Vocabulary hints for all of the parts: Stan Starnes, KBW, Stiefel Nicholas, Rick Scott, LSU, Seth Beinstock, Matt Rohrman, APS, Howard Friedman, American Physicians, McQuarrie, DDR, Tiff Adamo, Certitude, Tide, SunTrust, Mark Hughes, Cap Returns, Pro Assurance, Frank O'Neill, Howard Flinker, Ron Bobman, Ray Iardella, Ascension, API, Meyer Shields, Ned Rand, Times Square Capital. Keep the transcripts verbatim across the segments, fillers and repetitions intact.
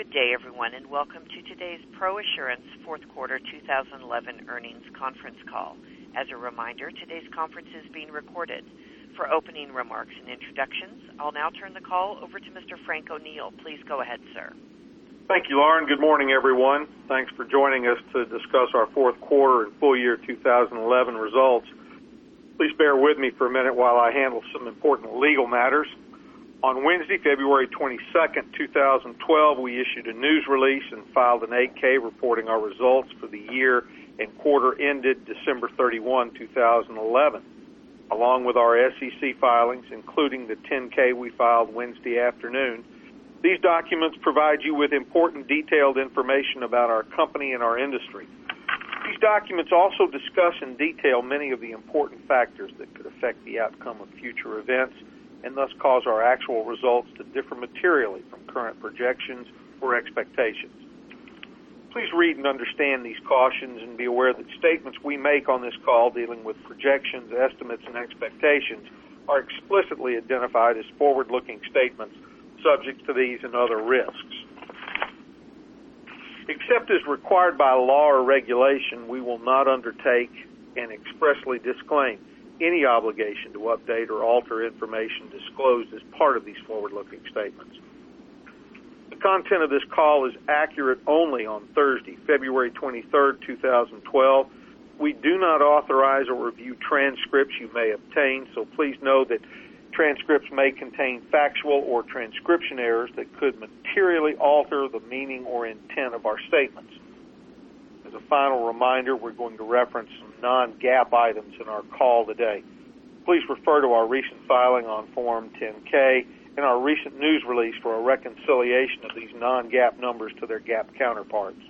Good day, everyone, and welcome to today's Pro Assurance fourth quarter two thousand eleven earnings conference call. As a reminder, today's conference is being recorded. For opening remarks and introductions, I'll now turn the call over to Mister Frank O'Neill. Please go ahead, sir. Thank you, Lauren. Good morning, everyone. Thanks for joining us to discuss our fourth quarter and full year two thousand eleven results. Please bear with me for a minute while I handle some important legal matters. On Wednesday, February twenty-second, two thousand twelve, we issued a news release and filed an eight K reporting our results for the year and quarter ended December thirty-first, two thousand eleven, along with our S E C filings, including the ten K we filed Wednesday afternoon. These documents provide you with important detailed information about our company and our industry. These documents also discuss in detail many of the important factors that could affect the outcome of future events and thus cause our actual results to differ materially from current projections or expectations. Please read and understand these cautions and be aware that statements we make on this call dealing with projections, estimates, and expectations are explicitly identified as forward-looking statements subject to these and other risks. Except as required by law or regulation, we will not undertake and expressly disclaim any obligation to update or alter information disclosed as part of these forward-looking statements. The content of this call is accurate only on Thursday, February twenty-third, two thousand twelve. We do not authorize or review transcripts you may obtain, so please know that transcripts may contain factual or transcription errors that could materially alter the meaning or intent of our statements. As a final reminder, we're going to reference some non-GAAP items in our call today. Please refer to our recent filing on Form ten K and our recent news release for a reconciliation of these non-GAAP numbers to their GAAP counterparts.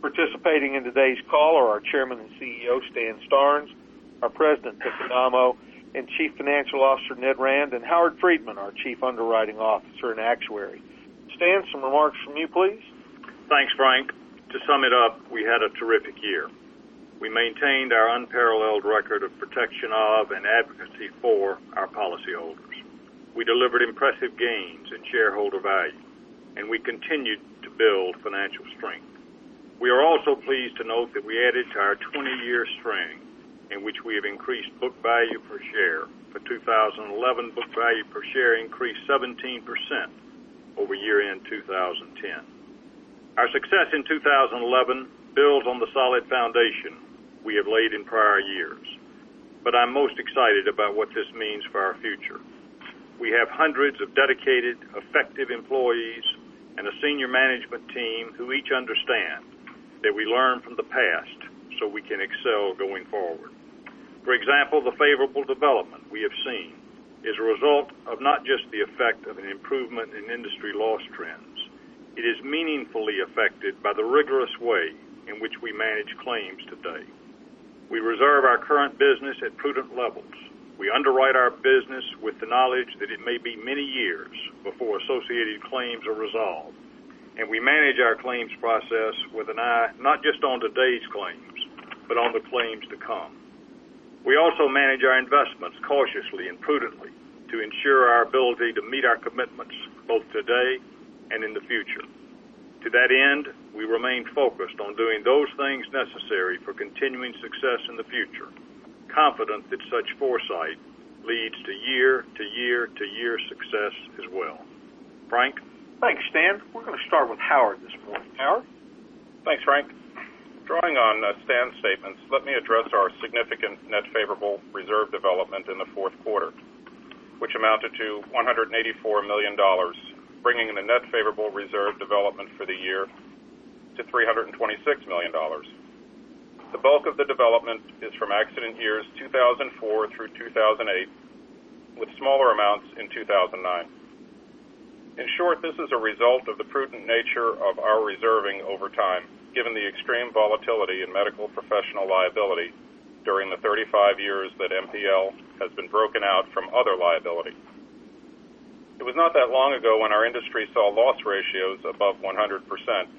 Participating in today's call are our Chairman and C E O, Stan Starnes, our President, Tiff Adamo, and Chief Financial Officer, Ned Rand, and Howard Friedman, our Chief Underwriting Officer and Actuary. Stan, some remarks from you, please. Thanks, Frank. To sum it up, we had a terrific year. We maintained our unparalleled record of protection of and advocacy for our policyholders. We delivered impressive gains in shareholder value, and we continued to build financial strength. We are also pleased to note that we added to our twenty-year string in which we have increased book value per share. For two thousand eleven, book value per share increased seventeen percent over year-end two thousand ten. Our success in two thousand eleven builds on the solid foundation we have laid in prior years, but I'm most excited about what this means for our future. We have hundreds of dedicated, effective employees and a senior management team who each understand that we learn from the past so we can excel going forward. For example, the favorable development we have seen is a result of not just the effect of an improvement in industry loss trends. It is meaningfully affected by the rigorous way in which we manage claims today. We reserve our current business at prudent levels. We underwrite our business with the knowledge that it may be many years before associated claims are resolved, and we manage our claims process with an eye not just on today's claims, but on the claims to come. We also manage our investments cautiously and prudently to ensure our ability to meet our commitments both today and in the future. To that end, we remain focused on doing those things necessary for continuing success in the future, confident that such foresight leads to year-to-year-to-year success as well. Frank? Thanks, Stan. We're going to start with Howard this morning. Howard? Thanks, Frank. Drawing on uh, Stan's statements, let me address our significant net favorable reserve development in the fourth quarter, which amounted to one hundred eighty-four million dollars, bringing the net favorable reserve development for the year to three hundred twenty-six million dollars. The bulk of the development is from accident years two thousand four through two thousand eight, with smaller amounts in two thousand nine. In short, this is a result of the prudent nature of our reserving over time, given the extreme volatility in medical professional liability during the thirty-five years that M P L has been broken out from other liability. It was not that long ago when our industry saw loss ratios above one hundred percent,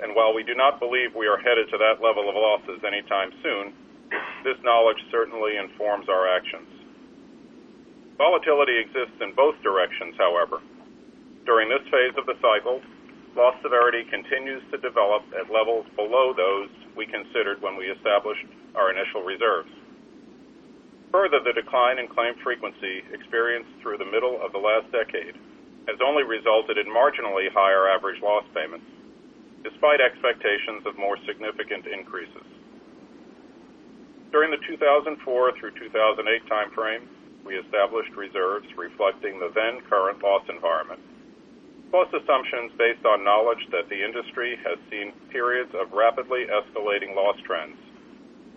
and while we do not believe we are headed to that level of losses anytime soon, this knowledge certainly informs our actions. Volatility exists in both directions, however. During this phase of the cycle, loss severity continues to develop at levels below those we considered when we established our initial reserves. Further, the decline in claim frequency experienced through the middle of the last decade has only resulted in marginally higher average loss payments, despite expectations of more significant increases. During the two thousand four through two thousand eight timeframe, we established reserves reflecting the then-current loss environment, plus assumptions based on knowledge that the industry has seen periods of rapidly escalating loss trends,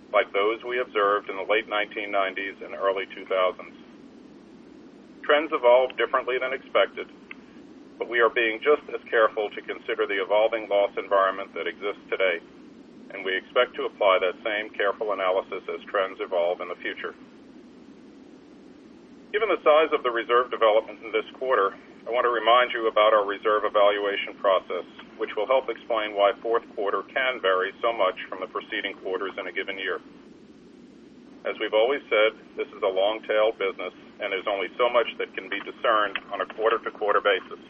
like those we observed in the late nineteen nineties and early two thousands. Trends evolve differently than expected, but we are being just as careful to consider the evolving loss environment that exists today, and we expect to apply that same careful analysis as trends evolve in the future. Given the size of the reserve development in this quarter, I want to remind you about our reserve evaluation process, which will help explain why fourth quarter can vary so much from the preceding quarters in a given year. As we've always said, this is a long-tail business, and there's only so much that can be discerned on a quarter-to-quarter basis.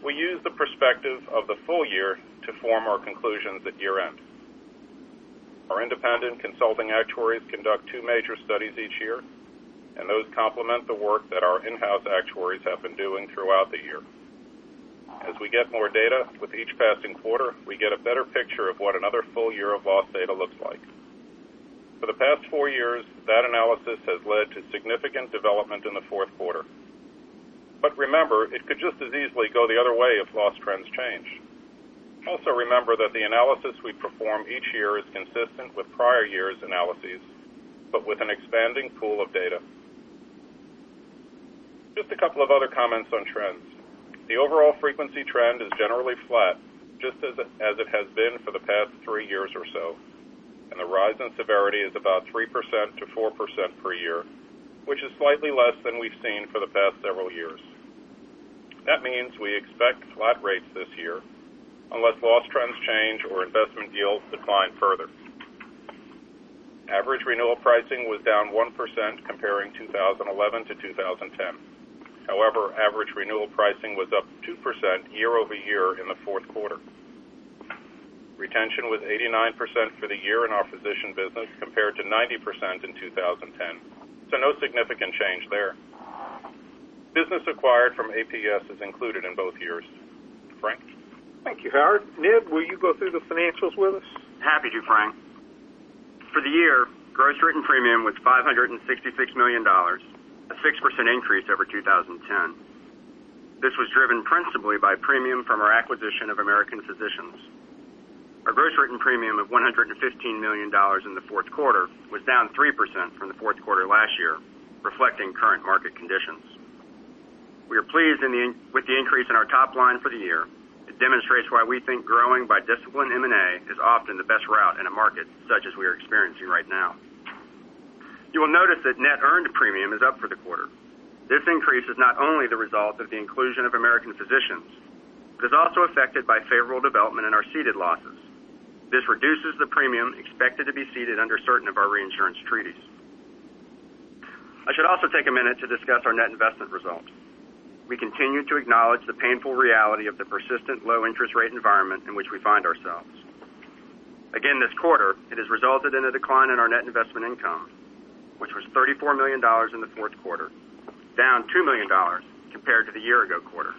We use the perspective of the full year to form our conclusions at year-end. Our independent consulting actuaries conduct two major studies each year, and those complement the work that our in-house actuaries have been doing throughout the year. As we get more data with each passing quarter, we get a better picture of what another full year of loss data looks like. For the past four years, that analysis has led to significant development in the fourth quarter. But remember, it could just as easily go the other way if loss trends change. Also remember that the analysis we perform each year is consistent with prior year's analyses, but with an expanding pool of data. Just a couple of other comments on trends. The overall frequency trend is generally flat, just as it, as it has been for the past three years or so, and the rise in severity is about three percent to four percent per year, which is slightly less than we've seen for the past several years. That means we expect flat rates this year, unless loss trends change or investment yields decline further. Average renewal pricing was down one percent comparing two thousand eleven to two thousand ten. However, average renewal pricing was up two percent year over year in the fourth quarter. Retention was eighty-nine percent for the year in our physician business compared to ninety percent in two thousand ten, so no significant change there. Business acquired from A P S is included in both years. Frank? Thank you, Howard. Ned, will you go through the financials with us? Happy to, Frank. For the year, gross written premium was five hundred sixty-six million dollars, a six percent increase over two thousand ten. This was driven principally by premium from our acquisition of American Physicians. Our gross written premium of one hundred fifteen million dollars in the fourth quarter was down three percent from the fourth quarter last year, reflecting current market conditions. We are pleased in the, with the increase in our top line for the year. It demonstrates why we think growing by disciplined M and A is often the best route in a market such as we are experiencing right now. You will notice that net earned premium is up for the quarter. This increase is not only the result of the inclusion of American Physicians, but is also affected by favorable development in our ceded losses. This reduces the premium expected to be ceded under certain of our reinsurance treaties. I should also take a minute to discuss our net investment result. We continue to acknowledge the painful reality of the persistent low interest rate environment in which we find ourselves. Again, this quarter, it has resulted in a decline in our net investment income, which was thirty-four million dollars in the fourth quarter, down two million dollars compared to the year-ago quarter.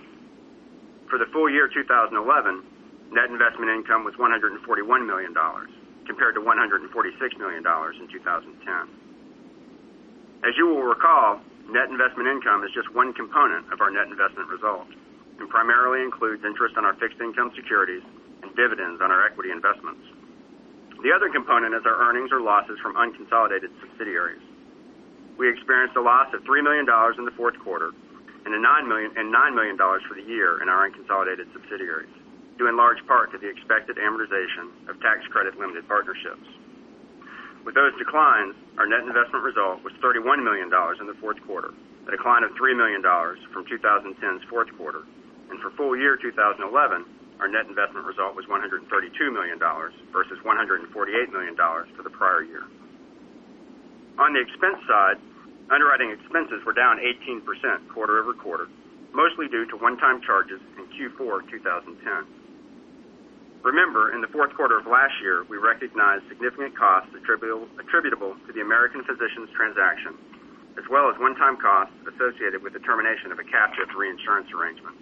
For the full year two thousand eleven, net investment income was one hundred forty-one million dollars, compared to one hundred forty-six million dollars in two thousand ten. As you will recall, net investment income is just one component of our net investment result and primarily includes interest on our fixed income securities and dividends on our equity investments. The other component is our earnings or losses from unconsolidated subsidiaries. We experienced a loss of three million dollars in the fourth quarter and, a nine million dollars, and nine million dollars for the year in our unconsolidated subsidiaries, due in large part to the expected amortization of tax credit limited partnerships. With those declines, our net investment result was thirty-one million dollars in the fourth quarter, a decline of three million dollars from two thousand ten's fourth quarter. And for full year two thousand eleven, our net investment result was one hundred thirty-two million dollars versus one hundred forty-eight million dollars for the prior year. On the expense side, underwriting expenses were down eighteen percent quarter over quarter, mostly due to one-time charges in Q four twenty ten. Remember, in the fourth quarter of last year, we recognized significant costs attributable, attributable to the American Physicians transaction, as well as one-time costs associated with the termination of a captive reinsurance arrangement.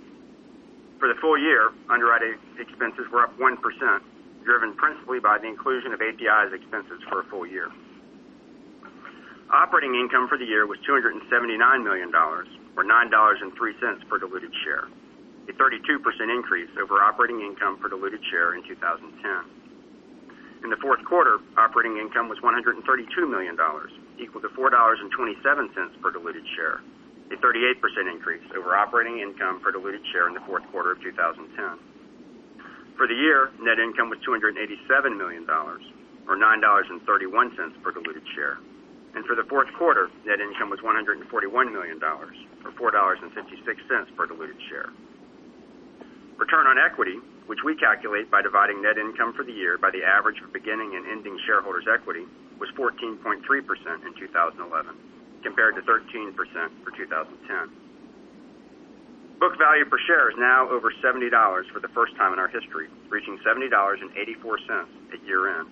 For the full year, underwriting expenses were up one percent, driven principally by the inclusion of A P I's expenses for a full year. Operating income for the year was two hundred seventy-nine million dollars, or nine dollars and three cents per diluted share, a thirty-two percent increase over operating income per diluted share in two thousand ten. In the fourth quarter, operating income was one hundred thirty-two million dollars, equal to four dollars and twenty-seven cents per diluted share, a thirty-eight percent increase over operating income per diluted share in the fourth quarter of two thousand ten. For the year, net income was two hundred eighty-seven million dollars, or nine dollars and thirty-one cents per diluted share. And for the fourth quarter, net income was one hundred forty-one million dollars, or four dollars and fifty-six cents per diluted share. Return on equity, which we calculate by dividing net income for the year by the average of beginning and ending shareholders' equity, was fourteen point three percent in two thousand eleven, compared to thirteen percent for two thousand ten. Book value per share is now over seventy dollars for the first time in our history, reaching seventy dollars and eighty-four cents at year-end,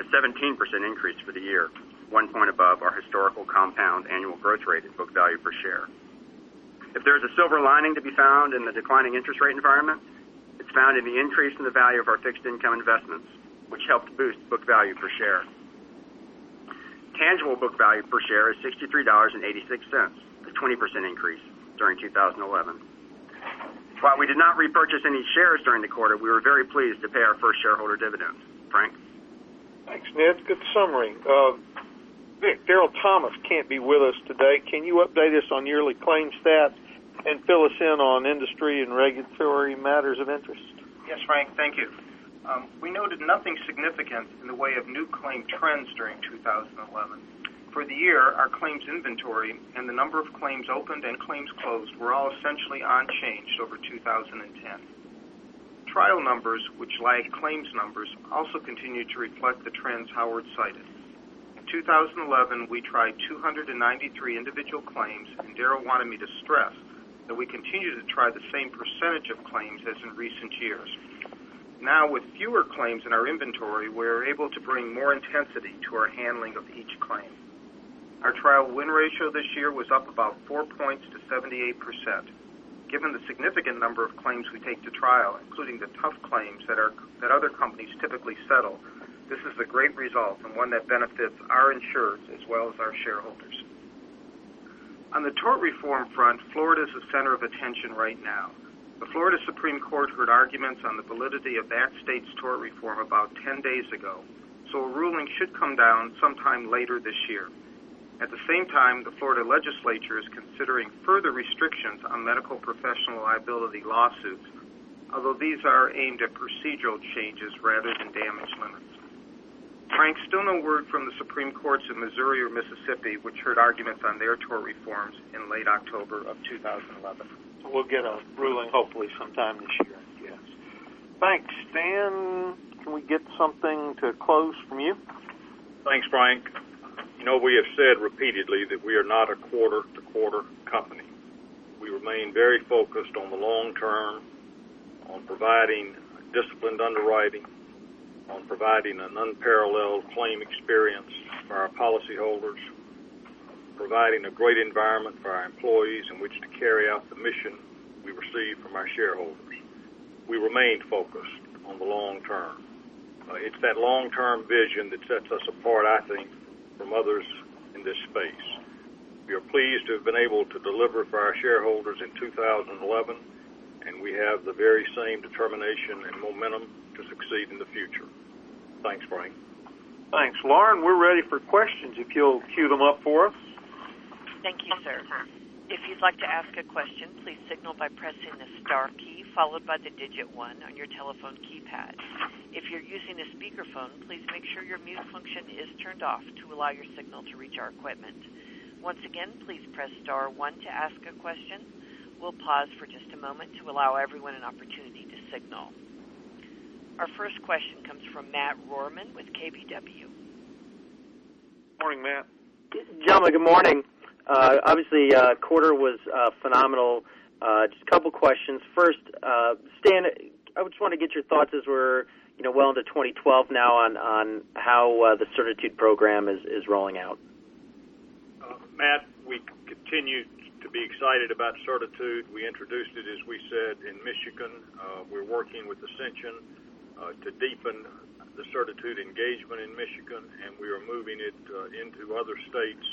a seventeen percent increase for the year, one point above our historical compound annual growth rate in book value per share. If there is a silver lining to be found in the declining interest rate environment, it's found in the increase in the value of our fixed income investments, which helped boost book value per share. Tangible book value per share is sixty-three dollars and eighty-six cents, a twenty percent increase during two thousand eleven. While we did not repurchase any shares during the quarter, we were very pleased to pay our first shareholder dividend. Frank? Thanks, Ned. Good summary. Uh, Vic, Daryl Thomas can't be with us today. Can you update us on yearly claim stats and fill us in on industry and regulatory matters of interest? Yes, Frank. Thank you. Um, we noted nothing significant in the way of new claim trends during two thousand eleven. For the year, our claims inventory and the number of claims opened and claims closed were all essentially unchanged over two thousand ten. Trial numbers, which lagged claims numbers, also continued to reflect the trends Howard cited. In two thousand eleven, we tried two hundred ninety-three individual claims, and Darryl wanted me to stress that we continue to try the same percentage of claims as in recent years. Now, with fewer claims in our inventory, we are able to bring more intensity to our handling of each claim. Our trial win ratio this year was up about four points to seventy-eight percent. Given the significant number of claims we take to trial, including the tough claims that, are, that other companies typically settle, this is a great result and one that benefits our insureds as well as our shareholders. On the tort reform front, Florida is the center of attention right now. The Florida Supreme Court heard arguments on the validity of that state's tort reform about ten days ago, so a ruling should come down sometime later this year. At the same time, the Florida legislature is considering further restrictions on medical professional liability lawsuits, although these are aimed at procedural changes rather than damage limits. Frank, still no word from the Supreme Courts in Missouri or Mississippi, which heard arguments on their tort reforms in late October of two thousand eleven. We'll get a ruling hopefully sometime this year, I guess. Thanks, Stan. Can we get something to close from you? Thanks, Frank. You know, we have said repeatedly that we are not a quarter-to-quarter company. We remain very focused on the long term, on providing disciplined underwriting, on providing an unparalleled claim experience for our policyholders, providing a great environment for our employees in which to carry out the mission we receive from our shareholders. We remain focused on the long term. Uh, it's that long-term vision that sets us apart, I think, from others in this space. We are pleased to have been able to deliver for our shareholders in two thousand eleven, and we have the very same determination and momentum to succeed in the future. Thanks, Frank. Thanks, Lauren. We're ready for questions if you'll queue them up for us. Thank you, sir. If you'd like to ask a question, please signal by pressing the star key followed by the digit one on your telephone keypad. If you're using a speakerphone, please make sure your mute function is turned off to allow your signal to reach our equipment. Once again, please press star one to ask a question. We'll pause for just a moment to allow everyone an opportunity to signal. Our first question comes from Matt Rohrman with K B W. Morning, Matt. Gentlemen, good morning. Uh, obviously, uh, quarter was uh, phenomenal. Uh, just a couple questions. First, uh, Stan, I just want to get your thoughts as we're, you know, well into twenty twelve now on on how uh, the Certitude program is is rolling out. Uh, Matt, we continue to be excited about Certitude. We introduced it, as we said, in Michigan. Uh, we're working with Ascension uh, to deepen the Certitude engagement in Michigan, and we are moving it uh, into other states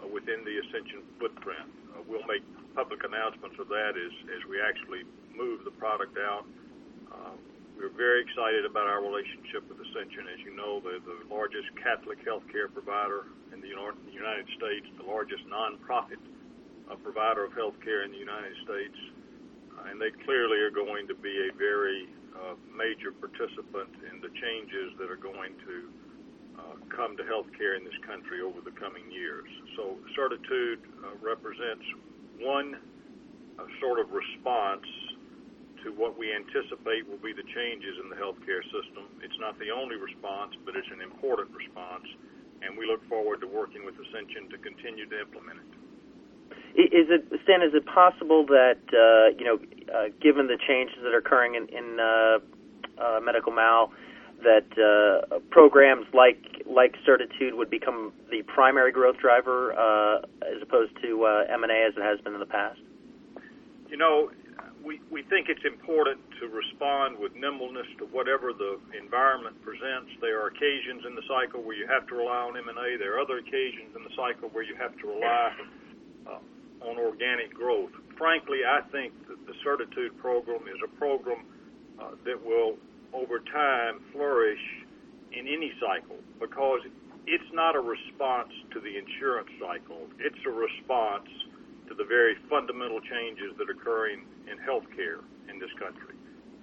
uh, within the Ascension footprint. Uh, we'll make public announcements of that as, as we actually move the product out. Uh, we're very excited about our relationship with Ascension. As you know, they're the largest Catholic healthcare provider in the United States, the largest nonprofit uh, provider of healthcare in the United States, uh, and they clearly are going to be a very uh, major participant in the changes that are going to uh, come to healthcare in this country over the coming years. So Certitude uh, represents one uh, sort of response to what we anticipate will be the changes in the healthcare system. It's not the only response, but it's an important response, and we look forward to working with Ascension to continue to implement it. Is it, Stan, is it possible that, uh, you know, uh, given the changes that are occurring in, in uh, uh, medical mal, that uh, programs like like Certitude would become the primary growth driver uh, as opposed to uh, M and A as it has been in the past? You know, we, we think it's important to respond with nimbleness to whatever the environment presents. There are occasions in the cycle where you have to rely on M and A. There are other occasions in the cycle where you have to rely uh, on organic growth. Frankly, I think that the Certitude program is a program uh, that will over time flourish in any cycle, because it's not a response to the insurance cycle. It's a response to the very fundamental changes that are occurring in healthcare in this country.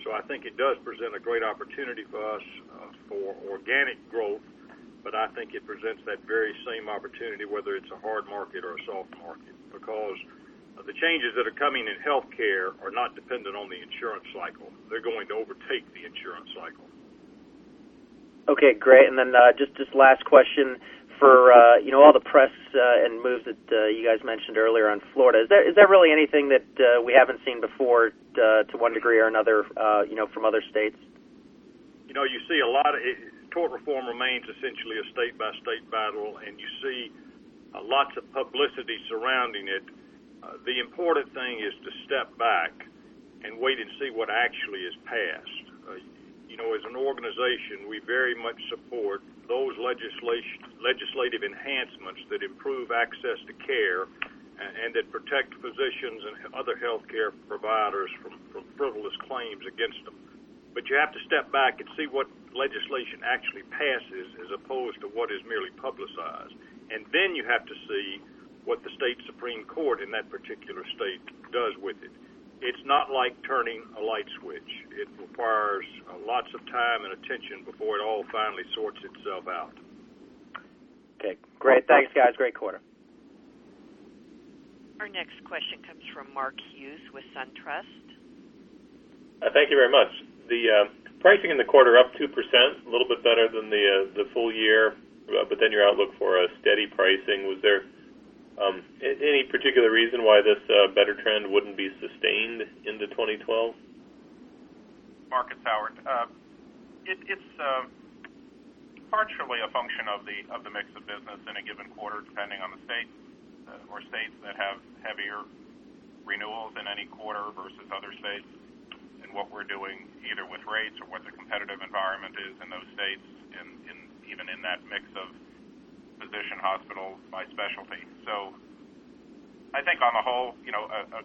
So I think it does present a great opportunity for us uh, for organic growth, but I think it presents that very same opportunity whether it's a hard market or a soft market, because the changes that are coming in healthcare are not dependent on the insurance cycle. They're going to overtake the insurance cycle. Okay, great. And then uh, just just last question for uh, you know all the press uh, and moves that uh, you guys mentioned earlier on Florida. Is there is there really anything that uh, we haven't seen before uh, to one degree or another? Uh, you know, from other states. You know, you see a lot of it, tort reform remains essentially a state by state battle, and you see uh, lots of publicity surrounding it. Uh, the important thing is to step back and wait and see what actually is passed. Uh, you know, as an organization, we very much support those legislation, legislative enhancements that improve access to care and, and that protect physicians and other health care providers from, from frivolous claims against them. But you have to step back and see what legislation actually passes as opposed to what is merely publicized. And then you have to see what the state Supreme Court in that particular state does with it. It's not like turning a light switch. It requires uh, lots of time and attention before it all finally sorts itself out. Okay, great. Thanks, guys. Great quarter. Our next question comes from Mark Hughes with SunTrust. Uh, thank you very much. The uh, pricing in the quarter up two percent, a little bit better than the, uh, the full year, but then your outlook for a steady pricing. Was there Um, any particular reason why this uh, better trend wouldn't be sustained into twenty twelve? Mark, it's Howard. Uh, it, it's uh, partially a function of the of the mix of business in a given quarter, depending on the state uh, or states that have heavier renewals in any quarter versus other states, and what we're doing either with rates or what the competitive environment is in those states, and in, even in that mix of physician, hospital, by specialty. So I think on the whole, you know, a, a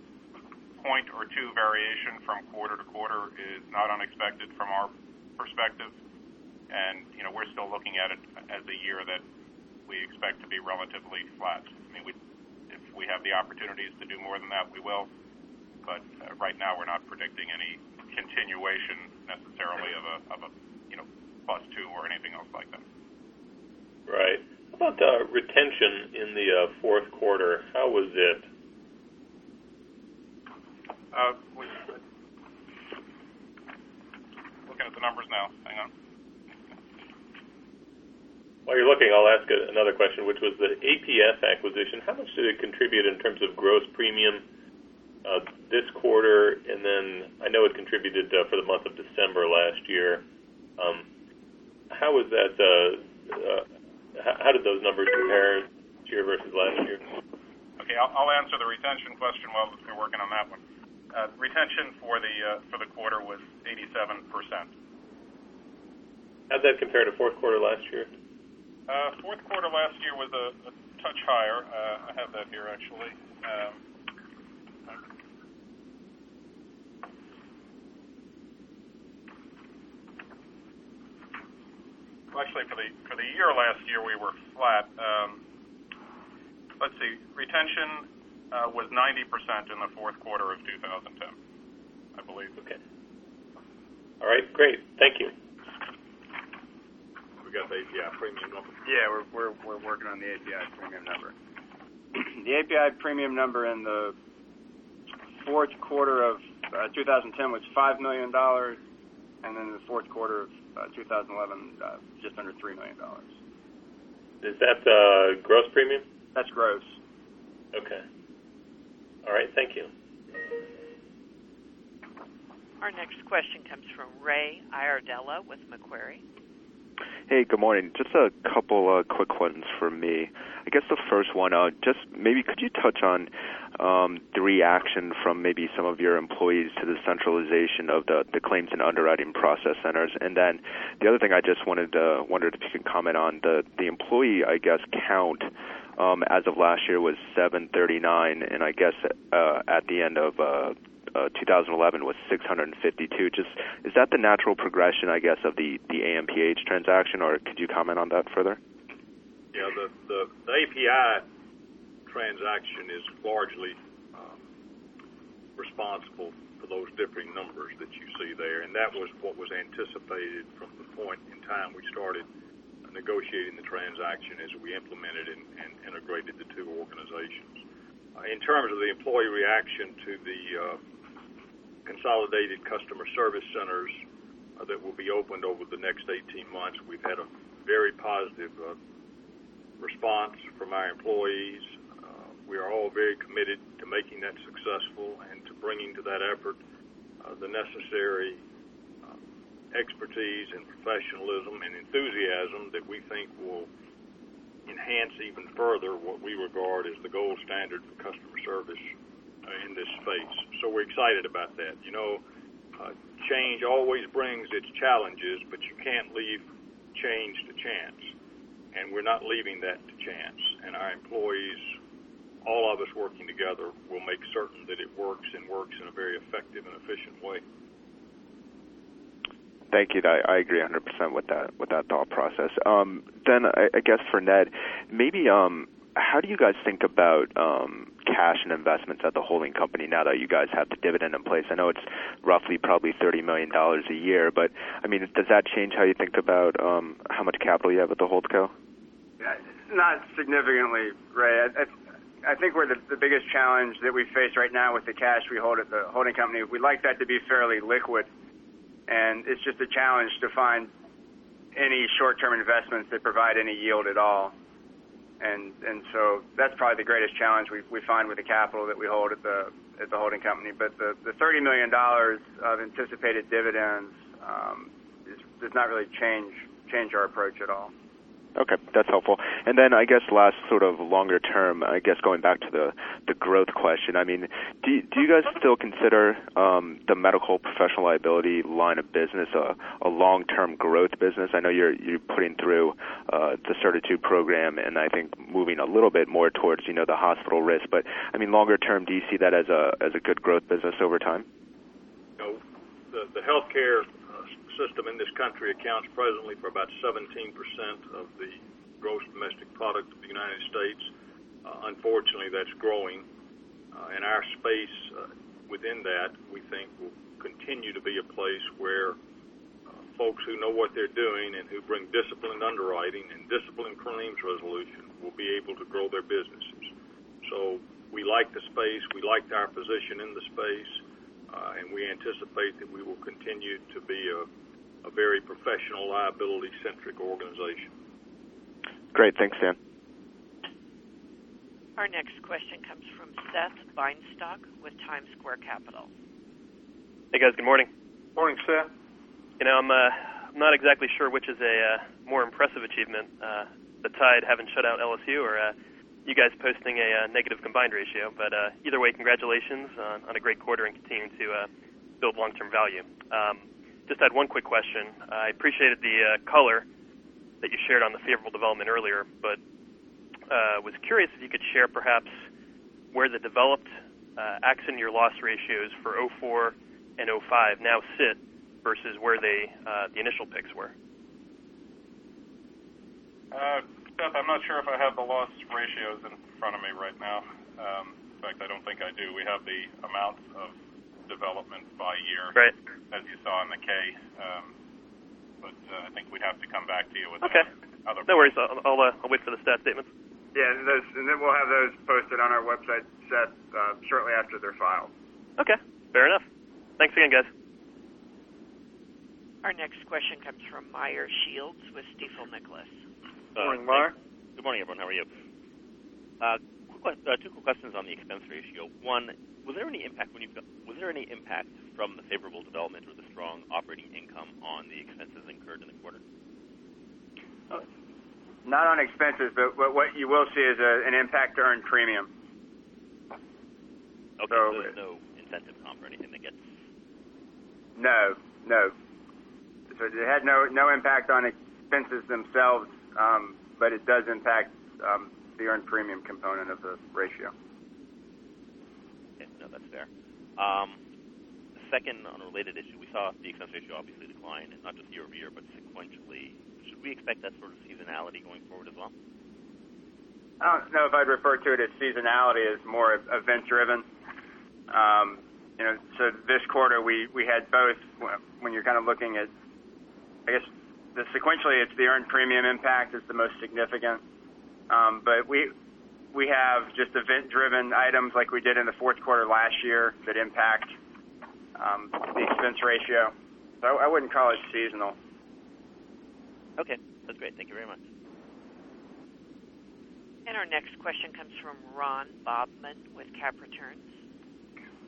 point or two variation from quarter to quarter is not unexpected from our perspective. And, you know, we're still looking at it as a year that we expect to be relatively flat. I mean, we, if we have the opportunities to do more than that, we will. But uh, right now we're not predicting any continuation necessarily of a, of a, you know, plus two or anything else like that. Right. How about uh, retention in the uh, fourth quarter? How was it? Uh, we, looking at the numbers now. Hang on. While you're looking, I'll ask a, another question, which was the A P S acquisition. How much did it contribute in terms of gross premium uh, this quarter, and then I know it contributed uh, for the month of December last year. Um, how was that? Uh, uh, how did those numbers compare this year versus last year? Okay, I'll, I'll answer the retention question while we're working on that one. Uh, retention for the uh, for the quarter was eighty-seven percent. How'd that compare to fourth quarter last year? Uh, fourth quarter last year was a, a touch higher. Uh, I have that here actually. Um, well, actually, for the for the year last year we were flat. Um, Let's see, retention uh, was ninety percent in the fourth quarter of two thousand ten, I believe. Okay. All right, great. Thank you. We got the A P I premium number. Yeah, we're we're, we're working on the A P I premium number. The A P I premium number in the fourth quarter of uh, two thousand ten was five million dollars, and then the fourth quarter of uh, two thousand eleven, uh, just under three million dollars. Is that uh, gross premium? That's gross. Okay. All right, thank you. Our next question comes from Ray Iardella with McQuarrie. Hey, good morning. Just a couple uh, quick ones from me. I guess the first one, uh, just maybe could you touch on um, the reaction from maybe some of your employees to the centralization of the, the claims and underwriting process centers? And then the other thing I just wanted to, wondered if you could comment on the, the employee, I guess, count. Um, as of last year was seven thirty-nine, and I guess uh, at the end of uh, uh, two thousand eleven was six hundred fifty-two. Just is that the natural progression, I guess, of the, the A M P H transaction, or could you comment on that further? Yeah, the, the, the A P I transaction is largely um, responsible for those differing numbers that you see there, and that was what was anticipated from the point in time we started negotiating the transaction as we implemented and, and integrated the two organizations. Uh, in terms of the employee reaction to the uh, consolidated customer service centers uh, that will be opened over the next eighteen months, we've had a very positive uh, response from our employees. Uh, we are all very committed to making that successful and to bringing to that effort uh, the necessary expertise and professionalism and enthusiasm that we think will enhance even further what we regard as the gold standard for customer service uh, in this space. So we're excited about that. You know, uh, change always brings its challenges, but you can't leave change to chance, and we're not leaving that to chance. And our employees, all of us working together, will make certain that it works and works in a very effective and efficient way. Thank you. I, I agree one hundred percent with that with that thought process. Um, then I, I guess for Ned, maybe um, how do you guys think about um, cash and investments at the holding company now that you guys have the dividend in place? I know it's roughly probably thirty million dollars a year, but, I mean, does that change how you think about um, how much capital you have at the holdco? Yeah, not significantly, Ray. I, I, I think we're the, the biggest challenge that we face right now with the cash we hold at the holding company. We'd like that to be fairly liquid. And it's just a challenge to find any short-term investments that provide any yield at all. And and so that's probably the greatest challenge we we find with the capital that we hold at the at the holding company. But the, the thirty million dollars of anticipated dividends um, is, does not really change change our approach at all. Okay, that's helpful. And then I guess last sort of longer term, I guess going back to the, the growth question, I mean, do, do you guys still consider um, the medical professional liability line of business a, a long-term growth business? I know you're you're putting through uh, the Certitude program and I think moving a little bit more towards, you know, the hospital risk. But, I mean, longer term, do you see that as a as a good growth business over time? You know, the, the healthcare system in this country accounts presently for about seventeen percent of the gross domestic product of the United States. Uh, unfortunately, that's growing, uh, and our space uh, within that, we think, will continue to be a place where uh, folks who know what they're doing and who bring disciplined underwriting and disciplined claims resolution will be able to grow their businesses. So we like the space, we liked our position in the space, uh, and we anticipate that we will continue to be a a very professional, liability-centric organization. Great. Thanks, Dan. Our next question comes from Seth Beinstock with Times Square Capital. Hey, guys. Good morning. Morning, Seth. You know, I'm, uh, I'm not exactly sure which is a uh, more impressive achievement, uh, the Tide having shut out L S U or uh, you guys posting a uh, negative combined ratio. But uh, either way, congratulations on, on a great quarter and continuing to uh, build long-term value. Um, just had one quick question. I appreciated the uh, color that you shared on the favorable development earlier, but uh, was curious if you could share perhaps where the developed uh, accident year loss ratios for oh four and oh five now sit versus where they uh, the initial picks were. Uh, Seth, I'm not sure if I have the loss ratios in front of me right now. Um, in fact, I don't think I do. We have the amounts of development by year, right, as you saw in the K. Um, but uh, I think we'd have to come back to you with okay. Other no worries. I'll, I'll, uh, I'll wait for the stat statements. Yeah, and, those, and then we'll have those posted on our website, Seth, uh, shortly after they're filed. Okay, fair enough. Thanks again, guys. Our next question comes from Meyer Shields with Stiefel Nicholas. Good morning, uh, Mark. Good morning, everyone. How are you? Uh, quick, uh, two quick questions on the expense ratio. One, was there any impact when you was there any impact from the favorable development or the strong operating income on the expenses incurred in the quarter? Uh, not on expenses, but what you will see is a, an impact to earned premium. Okay, so, so there's it, no incentive comp or anything that gets. No, no. So it had no no impact on expenses themselves, um, but it does impact um, the earned premium component of the ratio. That's fair. Um, second, on a related issue, we saw the expense ratio obviously decline, not just year over year, but sequentially. Should we expect that sort of seasonality going forward as well? I don't know if I'd refer to it as seasonality as more event-driven. Um, you know, so this quarter we, we had both. When you're kind of looking at, I guess, the sequentially, it's the earned premium impact is the most significant. Um, but we. We have just event-driven items like we did in the fourth quarter last year that impact um, the expense ratio. So I, I wouldn't call it seasonal. Okay, that's great. Thank you very much. And our next question comes from Ron Bobman with Cap Returns.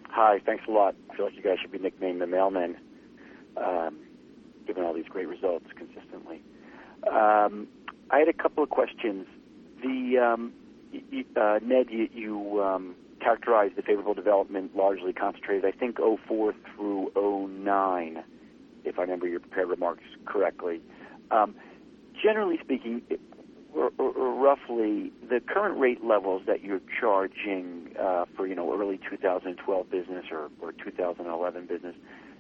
Hi, thanks a lot. I feel like you guys should be nicknamed the mailman, um, given all these great results consistently. Um, I had a couple of questions. The... Um, Uh, Ned, you, you um, characterized the favorable development largely concentrated, I think, oh four through oh nine, if I remember your prepared remarks correctly. Um, generally speaking, it, or, or, or roughly, the current rate levels that you're charging uh, for, you know, early two thousand twelve business or, or two thousand eleven business,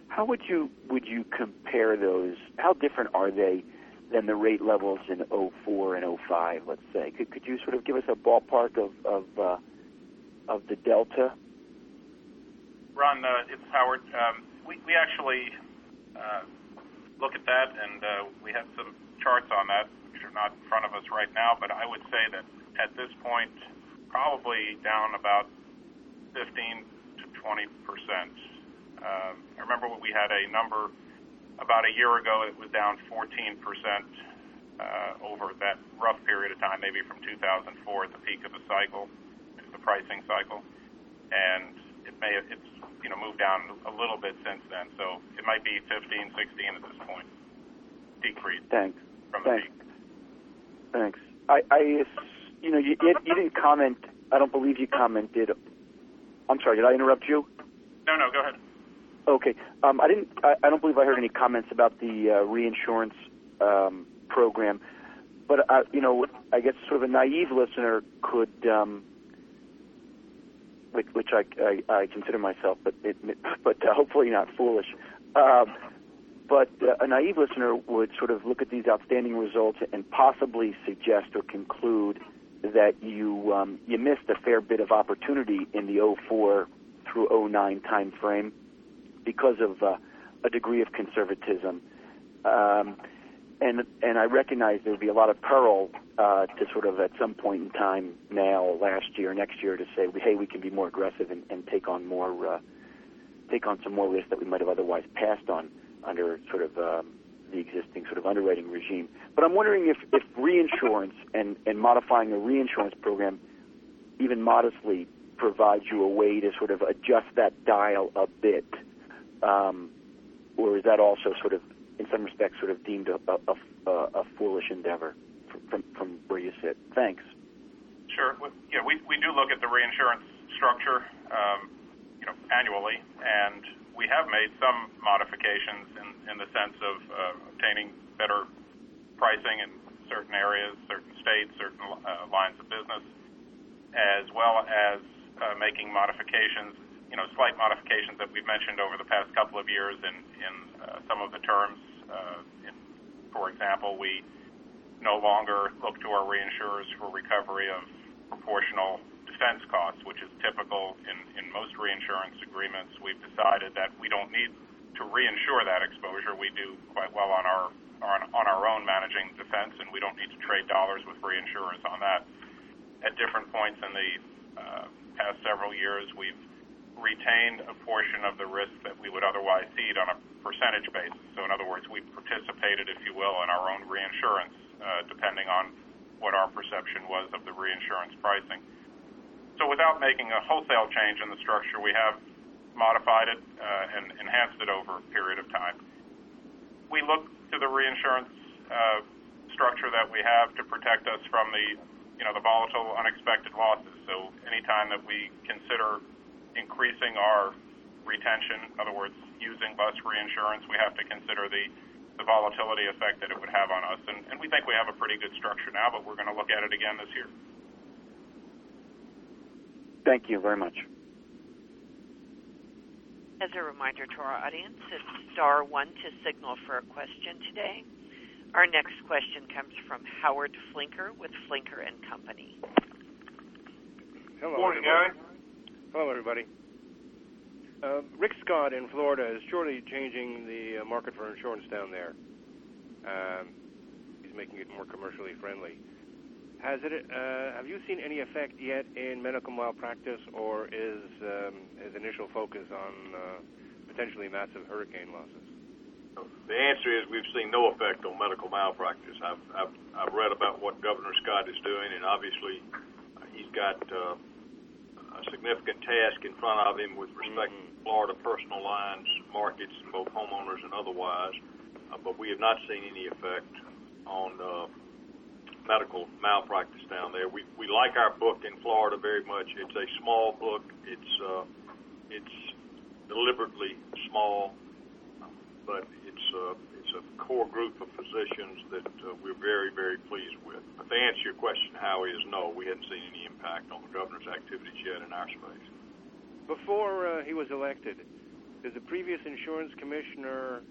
how would you would you compare those? How different are they than the rate levels in oh four and oh five, let's say? Could could you sort of give us a ballpark of of, uh, of the delta? Ron, uh, it's Howard. Um, we, we actually uh, look at that, and uh, we have some charts on that, which are not in front of us right now, but I would say that at this point, probably down about fifteen to twenty percent. Uh, I remember we had a number about a year ago, it was down fourteen percent uh, over that rough period of time, maybe from two thousand four at the peak of the cycle, the pricing cycle, and it may have, it's you know moved down a little bit since then. So it might be fifteen, sixteen at this point. Decrease. Thanks. From Thanks. The peak. Thanks. I, I, you know, you, you didn't comment. I don't believe you commented. I'm sorry. Did I interrupt you? No, no. Go ahead. Okay. Um, I didn't. I, I don't believe I heard any comments about the uh, reinsurance um, program, but uh, you know, I guess sort of a naive listener could, um, which, which I, I, I consider myself, but it, but uh, hopefully not foolish. Um, but uh, a naive listener would sort of look at these outstanding results and possibly suggest or conclude that you um, you missed a fair bit of opportunity in the oh four through oh nine time frame, because of uh, a degree of conservatism, um, and and I recognize there would be a lot of peril uh, to sort of at some point in time now, last year, next year, to say, hey, we can be more aggressive and, and take on more, uh, take on some more risk that we might have otherwise passed on under sort of um, the existing sort of underwriting regime. But I'm wondering if, if reinsurance and, and modifying a reinsurance program even modestly, provides you a way to sort of adjust that dial a bit? Um, or is that also sort of, in some respects, sort of deemed a, a, a, a foolish endeavor from, from where you sit? Thanks. Sure. Yeah, we, we do look at the reinsurance structure um, you know, annually, and we have made some modifications in, in the sense of uh, obtaining better pricing in certain areas, certain states, certain uh, lines of business, as well as uh, making modifications, you know, slight modifications that we've mentioned over the past couple of years in, in uh, some of the terms. Uh, in, for example, we no longer look to our reinsurers for recovery of proportional defense costs, which is typical in, in most reinsurance agreements. We've decided that we don't need to reinsure that exposure. We do quite well on our on, on our own managing defense, and we don't need to trade dollars with reinsurers on that. At different points in the uh, past several years, we've retained a portion of the risk that we would otherwise cede on a percentage basis. So in other words, we've participated, if you will, in our own reinsurance, uh, depending on what our perception was of the reinsurance pricing. So without making a wholesale change in the structure, we have modified it uh, and enhanced it over a period of time. We look to the reinsurance uh, structure that we have to protect us from the, you know, the volatile, unexpected losses. So anytime that we consider increasing our retention, in other words, using less reinsurance, we have to consider the, the volatility effect that it would have on us. And, and we think we have a pretty good structure now, but we're going to look at it again this year. Thank you very much. As a reminder to our audience, it's star one to signal for a question today. Our next question comes from Howard Flinker with Flinker and Company. Hello, morning, everybody. Guy. Hello, everybody. Uh, Rick Scott in Florida is surely changing the uh, market for insurance down there. Um, he's making it more commercially friendly. Has it? Uh, have you seen any effect yet in medical malpractice, or is um, his initial focus on uh, potentially massive hurricane losses? The answer is we've seen no effect on medical malpractice. I've I've, I've read about what Governor Scott is doing, and obviously uh, he's got uh, a significant task in front of him with respect mm-hmm. to Florida personal lines markets, both homeowners and otherwise. Uh, but we have not seen any effect on. Uh, medical malpractice down there. We we like our book in Florida very much. It's a small book. It's uh, it's deliberately small, but it's uh, it's a core group of physicians that uh, we're very, very pleased with. But to answer your question, Howie, is no, we haven't seen any impact on the governor's activities yet in our space. Before uh, he was elected, did the previous insurance commissioner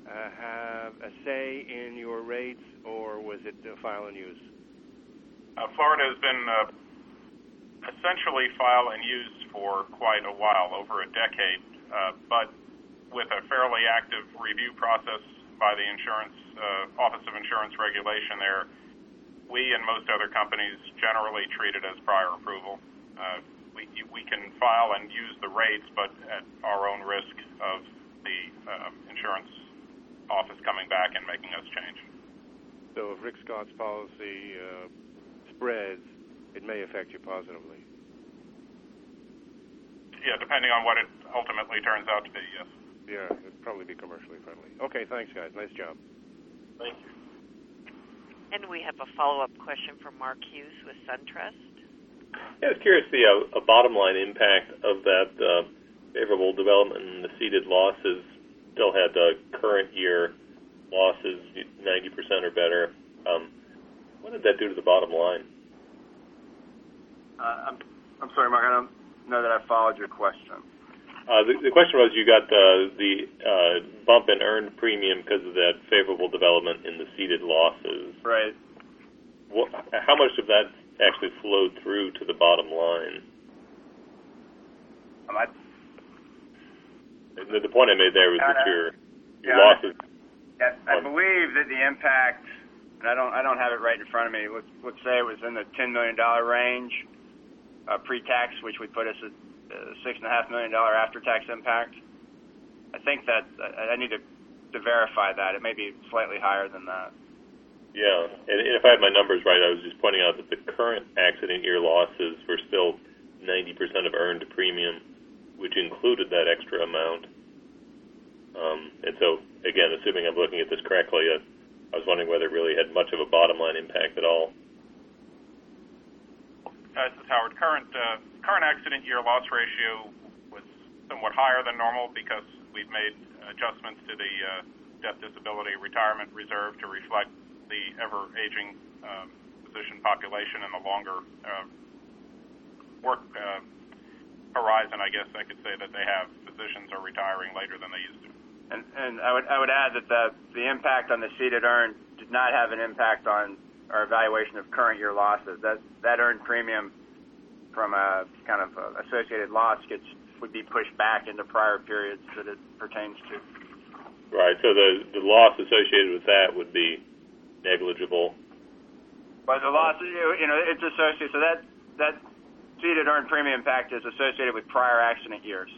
Uh, have a say in your rates, or was it uh, file and use? Uh, Florida has been uh, essentially file and use for quite a while, over a decade, uh, but with a fairly active review process by the insurance uh, Office of Insurance Regulation there, we and most other companies generally treat it as prior approval. Uh, we, we can file and use the rates, but at our own risk of the uh, insurance office coming back and making us change. So if Rick Scott's policy uh, spreads, it may affect you positively. Yeah, depending on what it ultimately turns out to be, yes. Yeah, it'd probably be commercially friendly. Okay, thanks, guys. Nice job. Thank you. And we have a follow-up question from Mark Hughes with SunTrust. Yeah, I was curious the uh, bottom-line impact of that uh, favorable development and the ceded losses. Still had the current year losses ninety percent or better. Um, what did that do to the bottom line? Uh, I'm, I'm sorry, Mark. I don't know that I followed your question. Uh, the, the question was you got the, the uh, bump in earned premium because of that favorable development in the ceded losses. Right. What, how much of that actually flowed through to the bottom line? Um, I The point I made there was that your, your yeah, losses. I, I believe that the impact, and I don't, I don't have it right in front of me. Let's, let's say it was in the ten million dollars range, uh, pre-tax, which would put us at uh, six point five million dollars after-tax impact. I think that I, I need to, to verify that. It may be slightly higher than that. Yeah, and, and if I had my numbers right, I was just pointing out that the current accident year losses were still ninety percent of earned premium, which included that extra amount. Um, and so, again, assuming I'm looking at this correctly, uh, I was wondering whether it really had much of a bottom-line impact at all. Uh, this is Howard. Current, uh, current accident year loss ratio was somewhat higher than normal because we've made adjustments to the uh, death disability retirement reserve to reflect the ever-aging um, physician population and the longer uh, work uh, horizon, I guess I could say, that they have. Physicians are retiring later than they used to. And, and I would I would add that the, the impact on the ceded earned did not have an impact on our evaluation of current year losses. That that earned premium from a kind of a associated loss gets would be pushed back into prior periods that it pertains to. Right. So the the loss associated with that would be negligible. But the loss, you know, it's associated. So that that ceded earned premium impact is associated with prior accident years.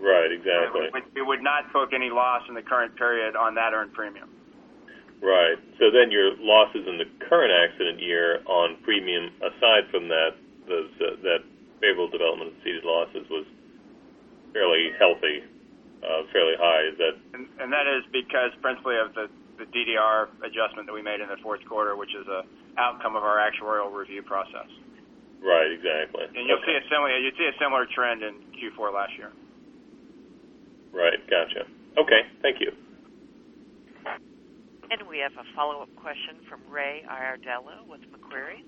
Right, exactly. It would, it would not book any loss in the current period on that earned premium. Right. So then your losses in the current accident year on premium, aside from that, those, uh, that favorable development of ceded losses was fairly healthy, uh, fairly high. Is that? And, and that is because principally of the, the D D R adjustment that we made in the fourth quarter, which is an outcome of our actuarial review process. Right, exactly. And you'll okay. see a similar you'd see a similar trend in Q four last year. Right, gotcha. Okay, thank you. And we have a follow-up question from Ray Iardella with McQuarrie.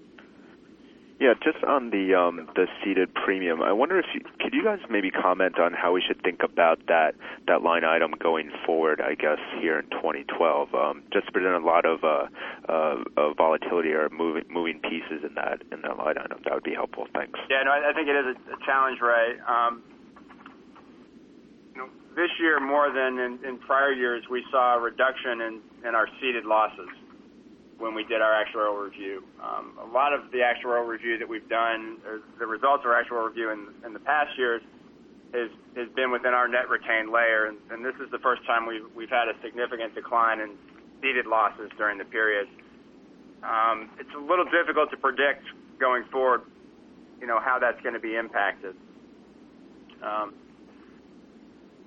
Yeah, just on the um, the ceded premium, I wonder if you, could you guys maybe comment on how we should think about that that line item going forward, I guess, here in twenty twelve. Um, just been a lot of uh, uh, uh, volatility or moving moving pieces in that in that line item. That would be helpful. Thanks. Yeah, no, I, I think it is a, a challenge, Ray. Um, This year, more than in, in prior years, we saw a reduction in, in our ceded losses when we did our actuarial review. Um, a lot of the actuarial review that we've done, or the results of our actuarial review in, in the past years, is, has been within our net retained layer, and, and this is the first time we've, we've had a significant decline in ceded losses during the period. Um, it's a little difficult to predict going forward, you know, how that's going to be impacted. Um,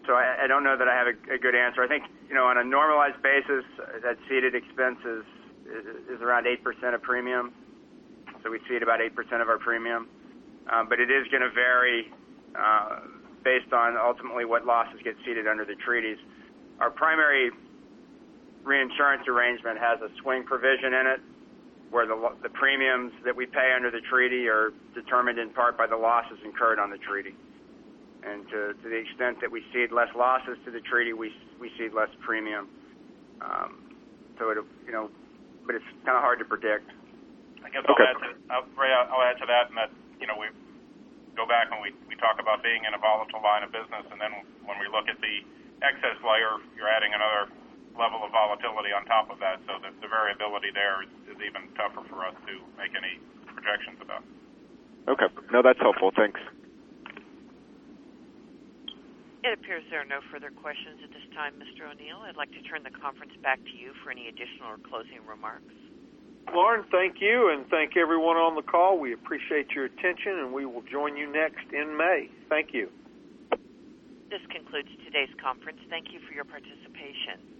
So I, I don't know that I have a, a good answer. I think, you know, on a normalized basis, that ceded expense is, is, is around eight percent of premium. So we cede about eight percent of our premium. Um, but it is going to vary uh, based on ultimately what losses get ceded under the treaties. Our primary reinsurance arrangement has a swing provision in it where the, the premiums that we pay under the treaty are determined in part by the losses incurred on the treaty. And to, to the extent that we cede less losses to the treaty, we we cede less premium. Um, so it you know, but it's kind of hard to predict. I guess okay. I'll add to I'll, Ray, I'll add to that, and that you know we go back and we, we talk about being in a volatile line of business, and then when we look at the excess layer, you're adding another level of volatility on top of that. So the, the variability there is, is even tougher for us to make any projections about. Okay, no, that's helpful. Thanks. It appears there are no further questions at this time, Mister O'Neill. I'd like to turn the conference back to you for any additional or closing remarks. Lauren, thank you, and thank everyone on the call. We appreciate your attention, and we will join you next in May. Thank you. This concludes today's conference. Thank you for your participation.